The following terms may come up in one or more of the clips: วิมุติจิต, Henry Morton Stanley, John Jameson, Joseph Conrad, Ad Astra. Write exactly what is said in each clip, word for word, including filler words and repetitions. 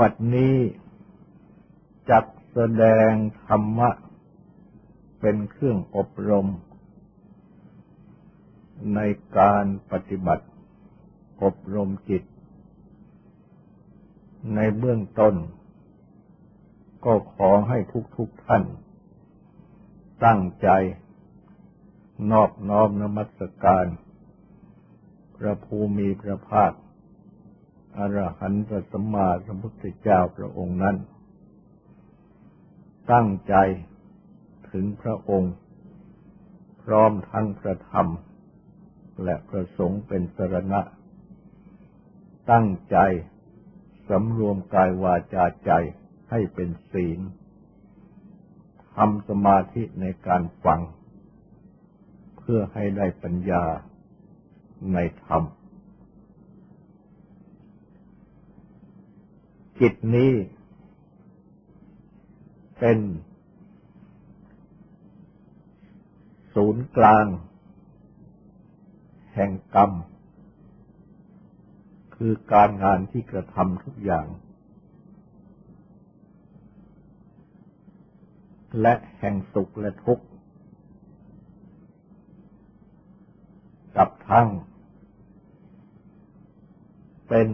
บัดนี้จักแสดงธรรมะเป็นเครื่องอบรมในการปฏิบัติอบรมจิตในเบื้องต้นก็ขอให้ทุกทุกท่านตั้งใจนอบน้อมนมัสการพระภูมิพระภาคอรหันตสัมมาสัมพุทธเจ้าพระองค์นั้นตั้งใจถึงพระองค์พร้อมทั้งพระธรรมและพระสงฆ์เป็นสรณะตั้งใจสำรวมกายวาจาใจให้เป็นศีลทำสมาธิในการฟังเพื่อให้ได้ปัญญาในธรรมจิตนี้เป็นศูนย์กลางแห่งกรรมคือการงานที่กระทำทุกอย่างและแห่งสุขและทุกข์กับทั้งเป็น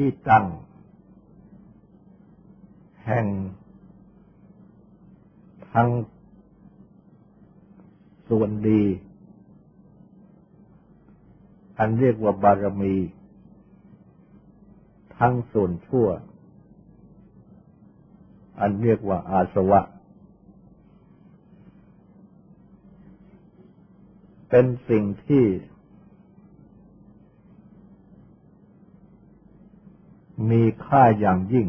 ที่ตั้งแห่งทั้งส่วนดีอันเรียกว่าบารมีทั้งส่วนชั่วอันเรียกว่าอาสวะเป็นสิ่งที่มีค่าอย่างยิ่ง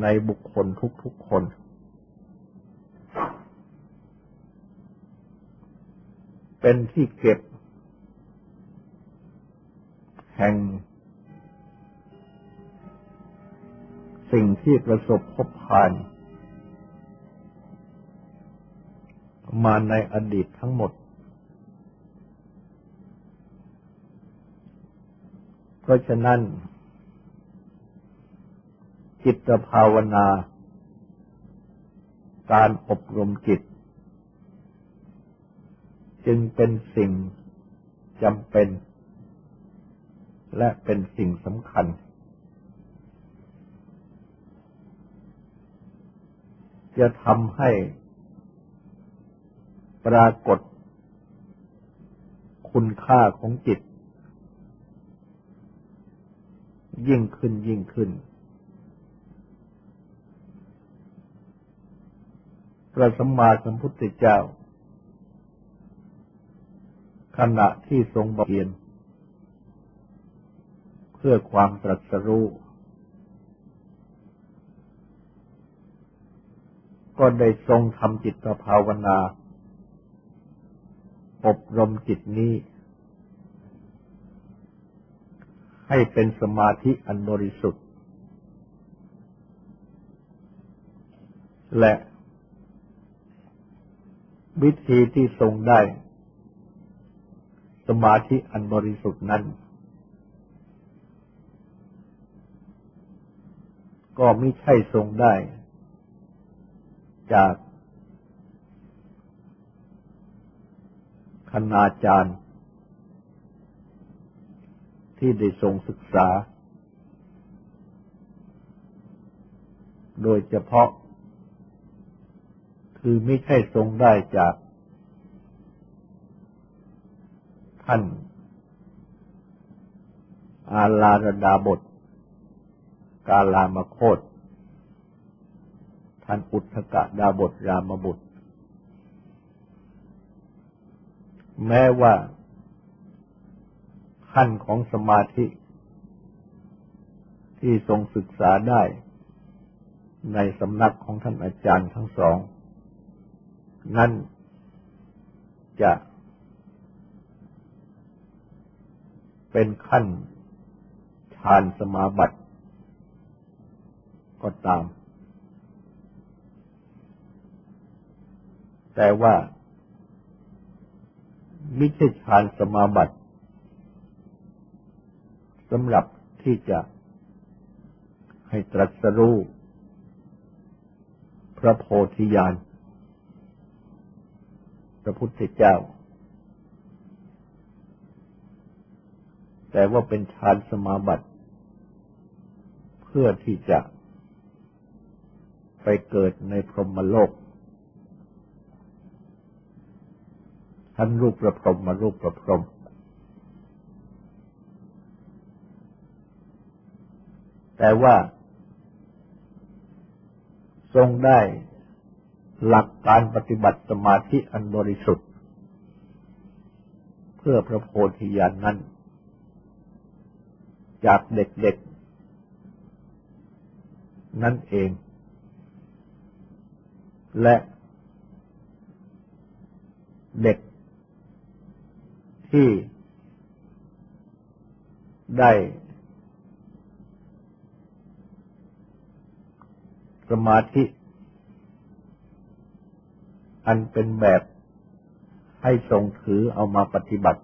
ในบุคคลทุกๆคนเป็นที่เก็บแห่งสิ่งที่ประสบพบผ่านมาในอดีตทั้งหมดเพราะฉะนั้นจิตภาวนาการอบรมจิตจึงเป็นสิ่งจำเป็นและเป็นสิ่งสำคัญจะทำให้ปรากฏคุณค่าของจิตยิ่งขึ้นยิ่งขึ้นพระสัมมาสัมพุทธเจ้าขณะที่ทรงบำเพ็ญเพื่อความตรัสรู้ก็ได้ทรงทำจิตภาวนาอบรมจิตนี้ให้เป็นสมาธิอันบริสุทธิ์และวิธีที่ทรงได้สมาธิอันบริสุทธิ์นั้นก็ไม่ใช่ทรงได้จากคณาจารย์ที่ได้ทรงศึกษาโดยเฉพาะคือไม่ใช่ทรงได้จากท่านอาลารดาบทกาลามโคตท่านอุทธกดาบทรามบุตรแม้ว่าขั้นของสมาธิที่ทรงศึกษาได้ในสำนักของท่านอาจารย์ทั้งสองนั้นจะเป็นขั้นฌานสมาบัติก็ตามแต่ว่า ไม่ใช่ฌานสมาบัติสำหรับที่จะให้ตรัสรู้พระโพธิญาณพระพุทธเจ้าแต่ว่าเป็นฌานสมาบัติเพื่อที่จะไปเกิดในพรหมโลกทั้งรูปประพรหมมารูปประพรหมแต่ว่าทรงได้หลักการปฏิบัติสมาธิอันบริสุทธิ์เพื่อพระโพธิญาณ นั้นจากเด็กๆนั่นเองและเด็กที่ได้สมาธิอันเป็นแบบให้ทรงถือเอามาปฏิบัติ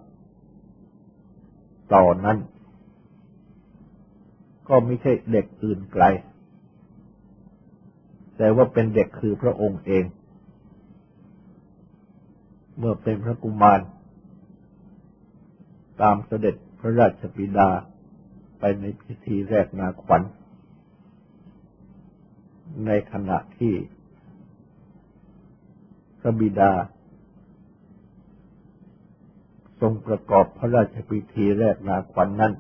ต่อนั้นก็ไม่ใช่เด็กอื่นไกลแต่ว่าเป็นเด็กคือพระองค์เองเมื่อเป็นพระกุมารตามเสด็จพระราชบิดาไปในพิธีแรกนาขวัญในขณะที่พระบิดาทรงประกอบพระราชพิธีแรกนาขวัญ นั้น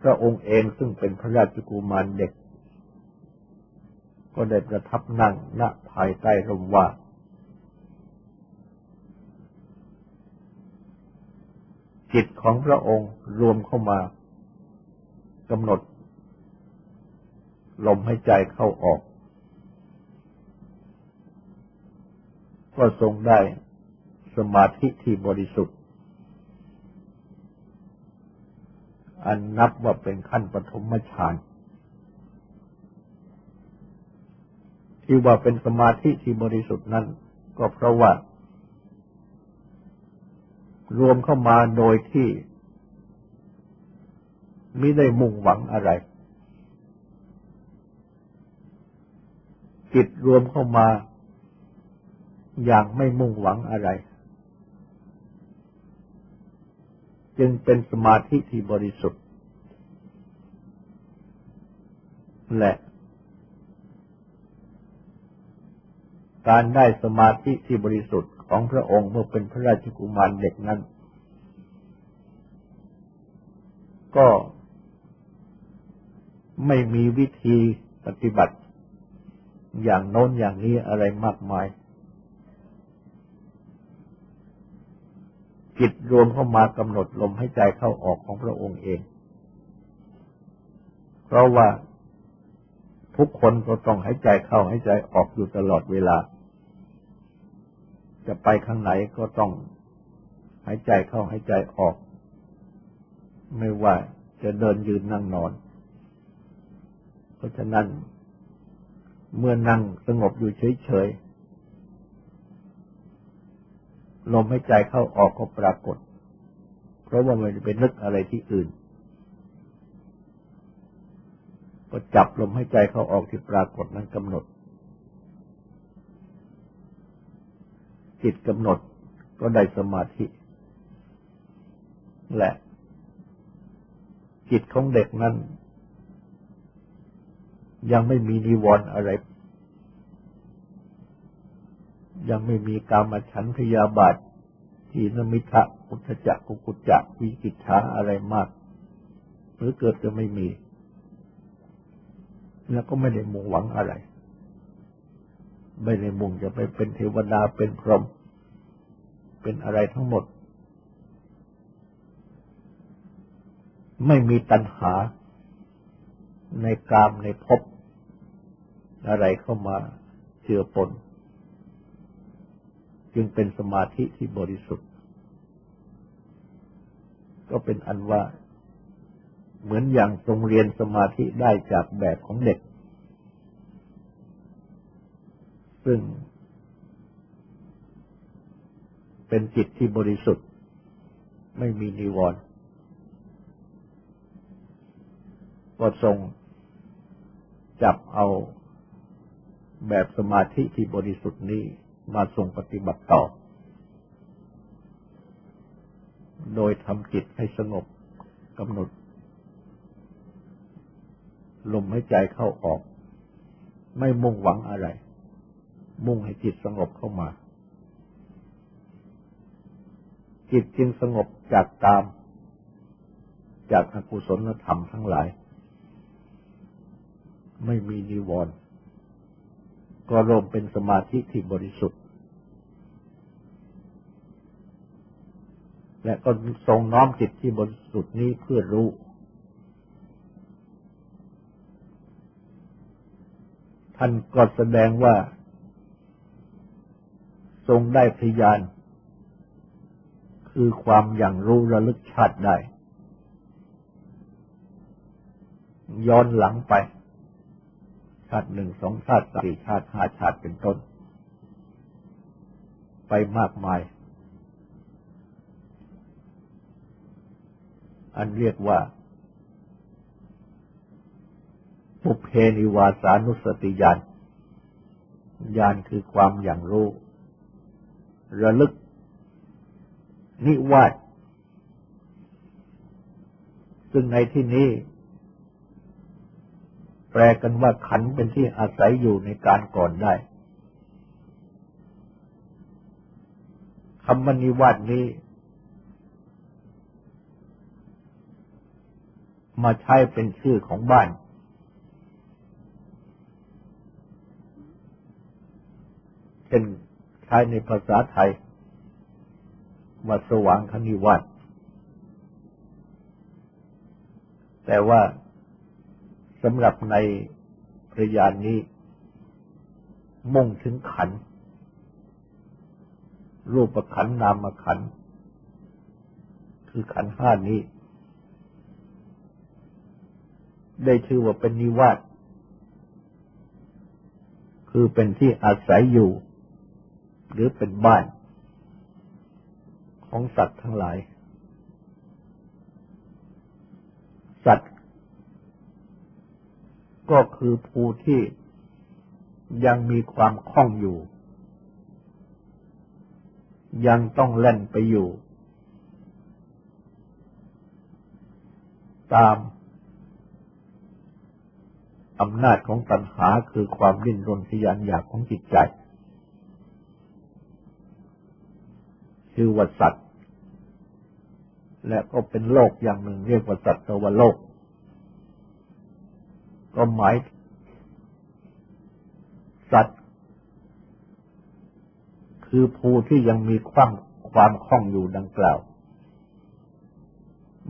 พระองค์เองซึ่งเป็นพระราชกุมารเด็กก็ได้ประทับนั่งณภายใต้ร่มว่าจิตของพระองค์รวมเข้ามากำหนดลมหายใจเข้าออกก็ทรงได้สมาธิที่บริสุทธิ์อันนับว่าเป็นขั้นปฐมฌานที่ว่าเป็นสมาธิที่บริสุทธิ์นั้นก็เพราะว่ารวมเข้ามาโดยที่ไม่ได้มุ่งหวังอะไรจิตรวมเข้ามาอย่างไม่มุ่งหวังอะไรจึงเป็นสมาธิที่บริสุทธิ์และการได้สมาธิที่บริสุทธิ์ของพระองค์เมื่อเป็นพระราชกุมารเด็กนั้นก็ไม่มีวิธีปฏิบัติอย่างโน้นอย่างนี้อะไรมากมายจิตรวมเข้ามากำหนดลมหายใจเข้าออกของพระองค์เองเพราะว่าทุกคนก็ต้องหายใจเข้าหายใจออกอยู่ตลอดเวลาจะไปข้างไหนก็ต้องหายใจเข้าหายใจออกไม่ว่าจะเดินยืนนั่งนอนเพราะฉะนั้นเมื่อนั่งสงบอยู่เฉยๆลมหายใจเข้าออกก็ปรากฏเพราะว่ามันไปนึกอะไรที่อื่นก็จับลมหายใจเข้าออกที่ปรากฏนั้นกำหนดจิตกำหนดก็ได้สมาธิและจิตของเด็กนั้นยังไม่มีนิวรณ์อะไรยังไม่มีกามฉันท์พยาบาททีนมิทะอุทธัจจะกุกุจจะวิกิจฉาอะไรมากหรือเกิดจะไม่มีแล้วก็ไม่ได้มุ่งหวังอะไรไม่ได้มุ่งจะไปเป็นเทวดาเป็นพรหมเป็นอะไรทั้งหมดไม่มีตัณหาในกามในภพอะไรเข้ามาเจือปนจึงเป็นสมาธิที่บริสุทธิ์ก็เป็นอันว่าเหมือนอย่างทรงเรียนสมาธิได้จากแบบของเด็กซึ่ง เป็นจิตที่บริสุทธิ์ไม่มีนิวรณ์ก็ทรงจับเอาแบบสมาธิที่บริสุทธิ์นี้มาทรงปฏิบัติต่อโดยทำจิตให้สงบกำหนดลมหายใจเข้าออกไม่มุ่งหวังอะไรมุ่งให้จิตสงบเข้ามาจิตจึงสงบจากกามจากอกุศลธรรมทั้งหลายไม่มีนิวรณ์ก็รวมเป็นสมาธิที่บริสุทธิ์และก็ทรงน้อมจิตที่บริสุทธิ์นี้เพื่อรู้ท่านก็แสดงว่าทรงได้พยานคือความอย่างรู้ระลึกชาติได้ย้อนหลังไปชาติหนึ่งสองชาติสี่ชาติห้าชาติเป็นต้นไปมากมายอันเรียกว่าปุพเพนิวาสานุสติญาณญาณคือความอย่างรู้ระลึกนิวาสซึ่งในที่นี้แปลกันว่าขันธ์เป็นที่อาศัยอยู่ในการก่อนได้คำว่านิวาสนี้มาใช้เป็นชื่อของบ้านเช่นใช้ในภาษาไทยว่าสว่างคณิวาสแต่ว่าสำหรับในพระญาณนี้มุ่งถึงขันธ์รูปขันธ์นามขันธ์คือขันธ์ห้านี้ได้ชื่อว่าเป็นนิวาสคือเป็นที่อาศัยอยู่หรือเป็นบ้านของสัตว์ทั้งหลายสัตว์ก็คือผู้ที่ยังมีความคล่องอยู่ยังต้องแล่นไปอยู่ตามอำนาจของตัณหาคือความดิ้นรนทะยานอยากของจิตใจชื่อว่าสัตว์และก็เป็นโลกอย่างหนึ่งเรียกว่าสัตว์วโลกก็หมายสัตว์คือผู้ที่ยังมีความความคล่องอยู่ดังกล่าว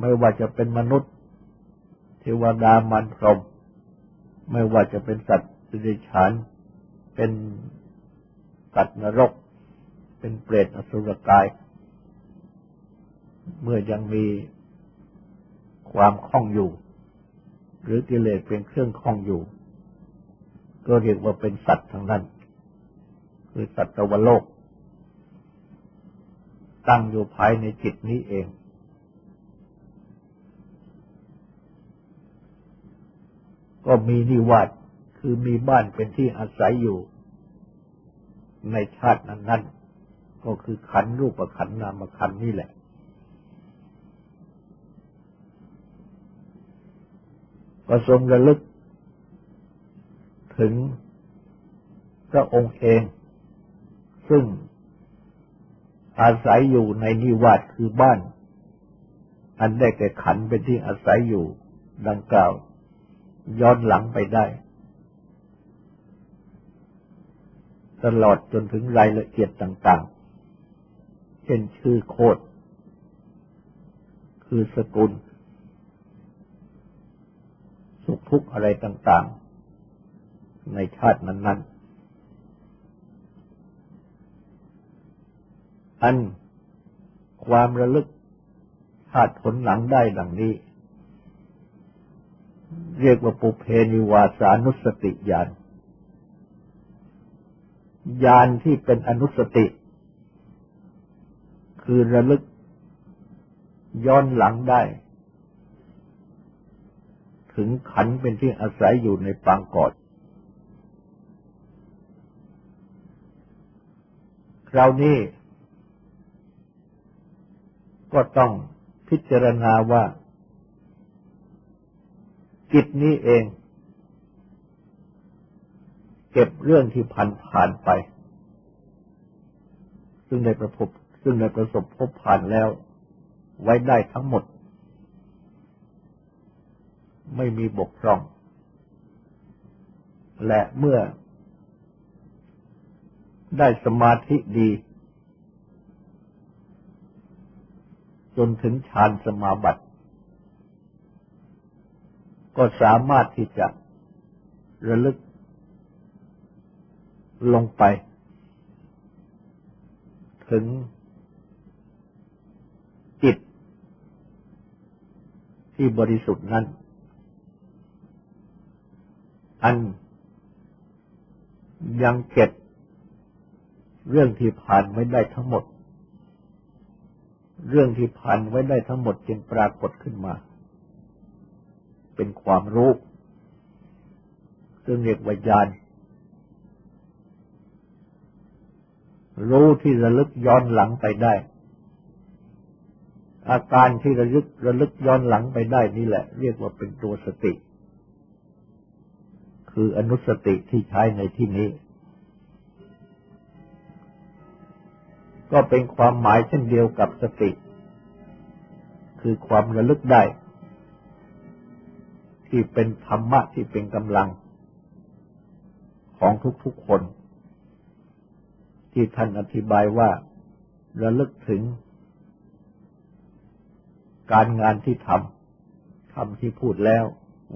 ไม่ว่าจะเป็นมนุษย์เทวดามารพรหมไม่ว่าจะเป็นสัตว์เดรัจฉานเป็นสัตว์นรกเป็นเปรตอสุรกายเมื่อยังมีความคล่องอยู่หรือกิเลสเป็นเครื่องคล่องอยู่ก็เรียกว่าเป็นสัตว์ทั้งนั้นคือสัตว์โลกตั้งอยู่ภายในจิตนี้เองก็มีนิวาสคือมีบ้านเป็นที่อาศัยอยู่ในชาตินั้นๆก็คือขันธ์รูปขันธ์นามขันธ์นี่แหละก็ทรงระลึกถึงพระองค์เองซึ่งอาศัยอยู่ในนิวาสคือบ้านอันได้แก่ขันธ์เป็นที่อาศัยอยู่ดังกล่าวย้อนหลังไปได้ตลอดจนถึงรายละเอียดต่างๆเช่นชื่อโคตรคือสกุลสุขทุกข์อะไรต่างๆในชาตินั้นๆอันความระลึกชาติผลหลังได้ดังนี้เรียกว่าปุพเพนิวาสานุสติญาณญาณที่เป็นอนุสติ คือระลึกย้อนหลังได้ถึงขันธ์เป็นที่อาศัยอยู่ในปางกอดคราวนี้ก็ต้องพิจารณาว่าจิตนี้เองเก็บเรื่องที่ผ่านผ่านไปซึ่งได้ประพบซึ่งได้ประสบพบผ่านแล้วไว้ได้ทั้งหมดไม่มีบกพร่องและเมื่อได้สมาธิดีจนถึงฌานสมาบัติก็สามารถที่จะระลึกลงไปถึงจิตที่บริสุทธิ์นั้นอันยังเก็บเรื่องที่ผ่านไว้ได้ทั้งหมดเรื่องที่ผ่านไว้ได้ทั้งหมดจึงปรากฏขึ้นมาเป็นความรู้ซึ่งเรียกว่าญาณรู้ที่ระลึกย้อนหลังไปได้อาการที่ระลึกระลึกย้อนหลังไปได้นี่แหละเรียกว่าเป็นตัวสติคืออนุสติที่ใช้ในที่นี้ก็เป็นความหมายเช่นเดียวกับสติคือความระลึกได้ที่เป็นธรรมะที่เป็นกำลังของทุกๆคนที่ท่านอธิบายว่าระลึกถึงการงานที่ทำทำที่พูดแล้ว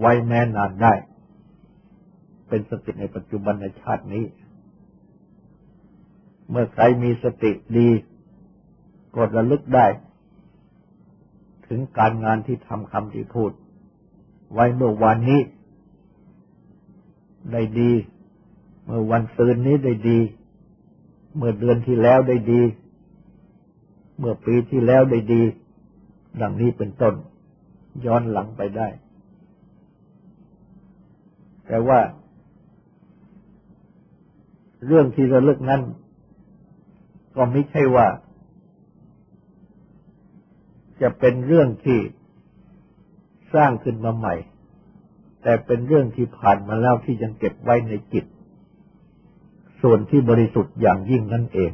ไว้แม้นานได้เป็นสติในปัจจุบันในชาตินี้เมื่อใครมีสติดีก็ระลึกได้ถึงการงานที่ทำคำที่พูดไว้เมื่อวันนี้ได้ดีเมื่อวันซืนนี้ได้ดีเมื่อเดือนที่แล้วได้ดีเมื่อปีที่แล้วได้ดีดังนี้เป็นต้นย้อนหลังไปได้แต่ว่าเรื่องที่ระลึกนั้นก็ไม่ใช่ว่าจะเป็นเรื่องที่สร้างขึ้นมาใหม่แต่เป็นเรื่องที่ผ่านมาแล้วที่ยังเก็บไว้ในจิตส่วนที่บริสุทธิ์อย่างยิ่งนั่นเอง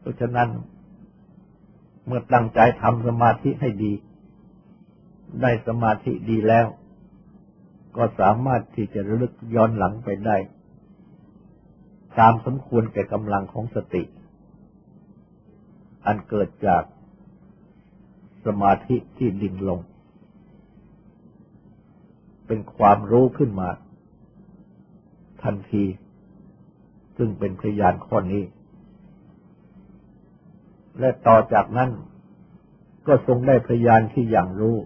เพราะฉะนั้นเมื่อตั้งใจทำสมาธิให้ดีได้สมาธิดีแล้วก็สามารถที่จะระลึกย้อนหลังไปได้ตามสมควรแก่กำลังของสติอันเกิดจากสมาธิที่ดิ่งลงเป็นความรู้ขึ้นมาทันทีซึ่งเป็นพยานข้อนี้และต่อจากนั้นก็ทรงได้พยานที่อย่างรู้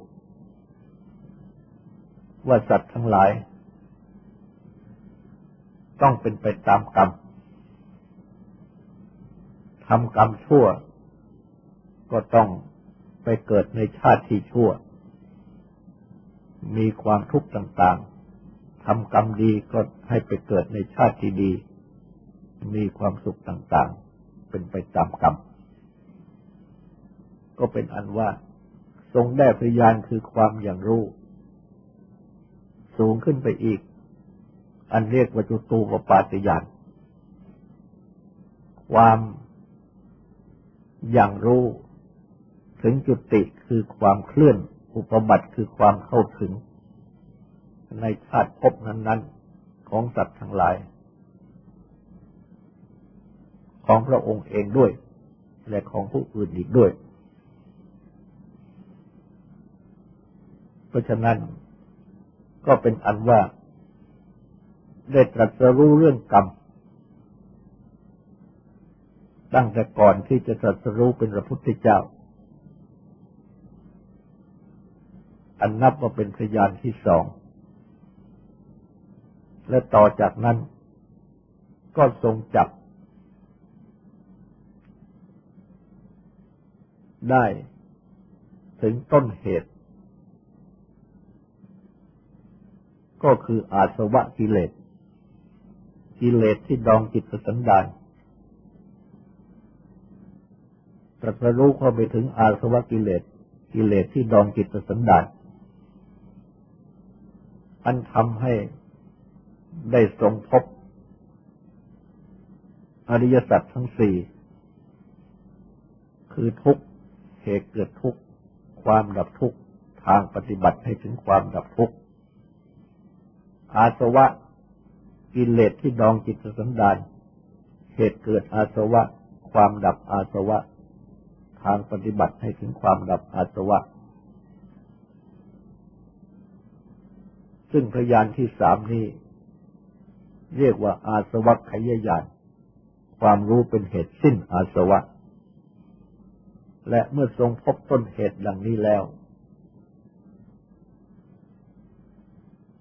ว่าสัตว์ทั้งหลายต้องเป็นไปตามกรรมทำกรรมชั่วก็ต้องไปเกิดในชาติที่ชั่วมีความทุกข์ต่างๆทำกรรมดีก็ให้ไปเกิดในชาติที่ดีมีความสุขต่างๆเป็นไปตามกรรมก็เป็นอันว่าทรงได้พยานคือความอย่างรู้สูงขึ้นไปอีกอันเรียกว่าจตูปปาตยานความอย่างรู้ถึงจุติคือความเคลื่อนอุปบัติคือความเข้าถึงในชาติภพนั้นๆของสัตว์ทั้งหลายของพระองค์เองด้วยและของผู้อื่นอีกด้วยเพราะฉะนั้นก็เป็นอันว่าได้ตรัสรู้เรื่องกรรมตั้งแต่ก่อนที่จะตรัสรู้เป็นพระพุทธเจ้าอันนับว่าเป็นพยานที่สองและต่อจากนั้นก็ทรงจับ ได้ถึงต้นเหตุก็คืออาสวะกิเลสกิเลสที่ดองจิตประสันดานตรัสรู้เข้าไปถึงอาสวะกิเลสกิเลสที่ดองจิตประสันดานอันทำให้ได้ทรงพบอริยสัจทั้งสี่คือทุกข์เหตุเกิดทุกข์ความดับทุกข์ทางปฏิบัติให้ถึงความดับทุกข์อาสวะกิเลสที่ดองจิตสันดานเหตุเกิดอาสวะความดับอาสวะทางปฏิบัติให้ถึงความดับอาสวะซึ่งพยานที่สามนี้เรียกว่าอาสวัคคยญาณความรู้เป็นเหตุสิ้นอาสวะและเมื่อทรงพบต้นเหตุดังนี้แล้ว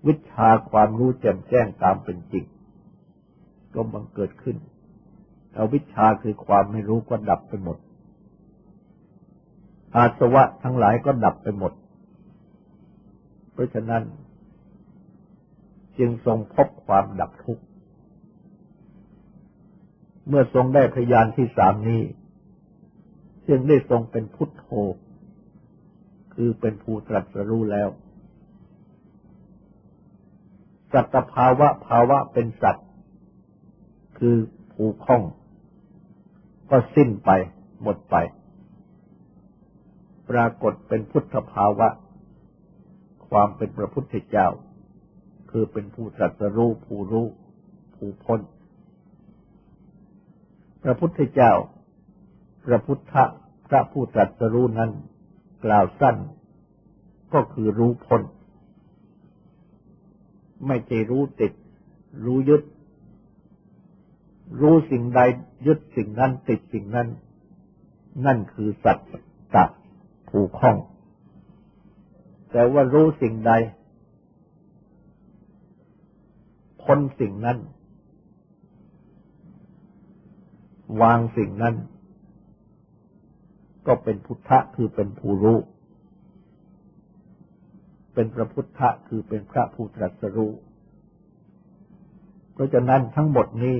วิชชาความรู้แจ่มแจ้งตามเป็นจริงก็บังเกิดขึ้นเอาวิชชาคือความไม่รู้ก็ดับไปหมดอาสวะทั้งหลายก็ดับไปหมดเพราะฉะนั้นจึงทรงพบความดับทุกข์เมื่อทรงได้พยานที่สามนี้จึงได้ทรงเป็นพุทโธคือเป็นผู้ตรัสรู้แล้วสัตตภาวะภาวะเป็นสัตว์คือผูกข้องก็สิ้นไปหมดไปปรากฏเป็นพุทธภาวะความเป็นพระพุทธเจ้าคือเป็นผู้ตรัสรู้ผู้รู้ผู้พ้นพระพุทธเจ้าพระพุทธพระผู้ตรัสรู้นั้นกล่าวสั้นก็คือรู้พ้นไม่ใช่รู้ติดรู้ยึดรู้สิ่งใดยึดสิ่งนั้นติดสิ่งนั้นนั่นคือสัตว์ตัดผูกข้องแต่ว่ารู้สิ่งใดพ้นสิ่งนั้นวางสิ่งนั้นก็เป็นพุทธะคือเป็นผู้รู้เป็นพระพุทธะคือเป็นพระผู้ตรัสรู้เพราะฉะนั้นทั้งหมดนี้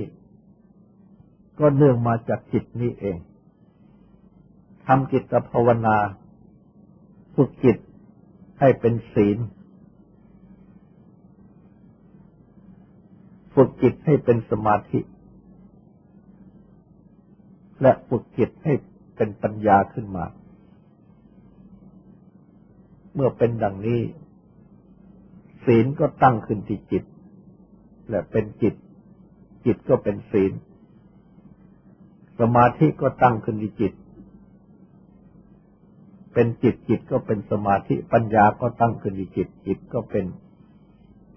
ก็เนื่องมาจากจิตนี้เองทำจิตภาวนาฝึกจิตให้เป็นศีลฝึกจิตให้เป็นสมาธิและฝึกจิตให้เป็นปัญญาขึ้นมาเมื่อเป็นดังนี้ศีลก็ตั้งขึ้นที่จิตและเป็นจิตจิตก็เป็นศีลสมาธิก็ตั้งขึ้นที่จิตเป็นจิตจิตก็เป็นสมาธิปัญญาก็ตั้งขึ้นที่จิตจิตก็เป็น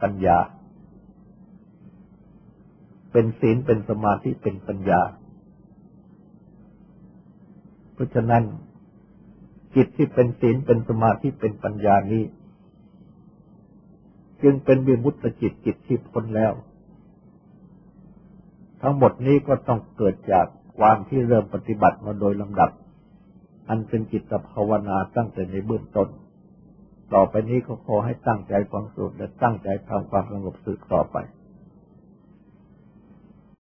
ปัญญาเป็นศีลเป็นสมาธิเป็นปัญญาเพราะฉะนั้นจิตที่เป็นศีลเป็นสมาธิเป็นปัญญานี้จึงเป็นวิมุตติจิตจิตที่พ้นแล้วทั้งหมดนี้ก็ต้องเกิดจากความที่เริ่มปฏิบัติมาโดยลำดับอันเป็นจิตภาวนาตั้งแต่ในเบื้องต้นต่อไปนี้ก็ขอให้ตั้งใจฟังสวดและตั้งใจทำความสงบสืบต่อไป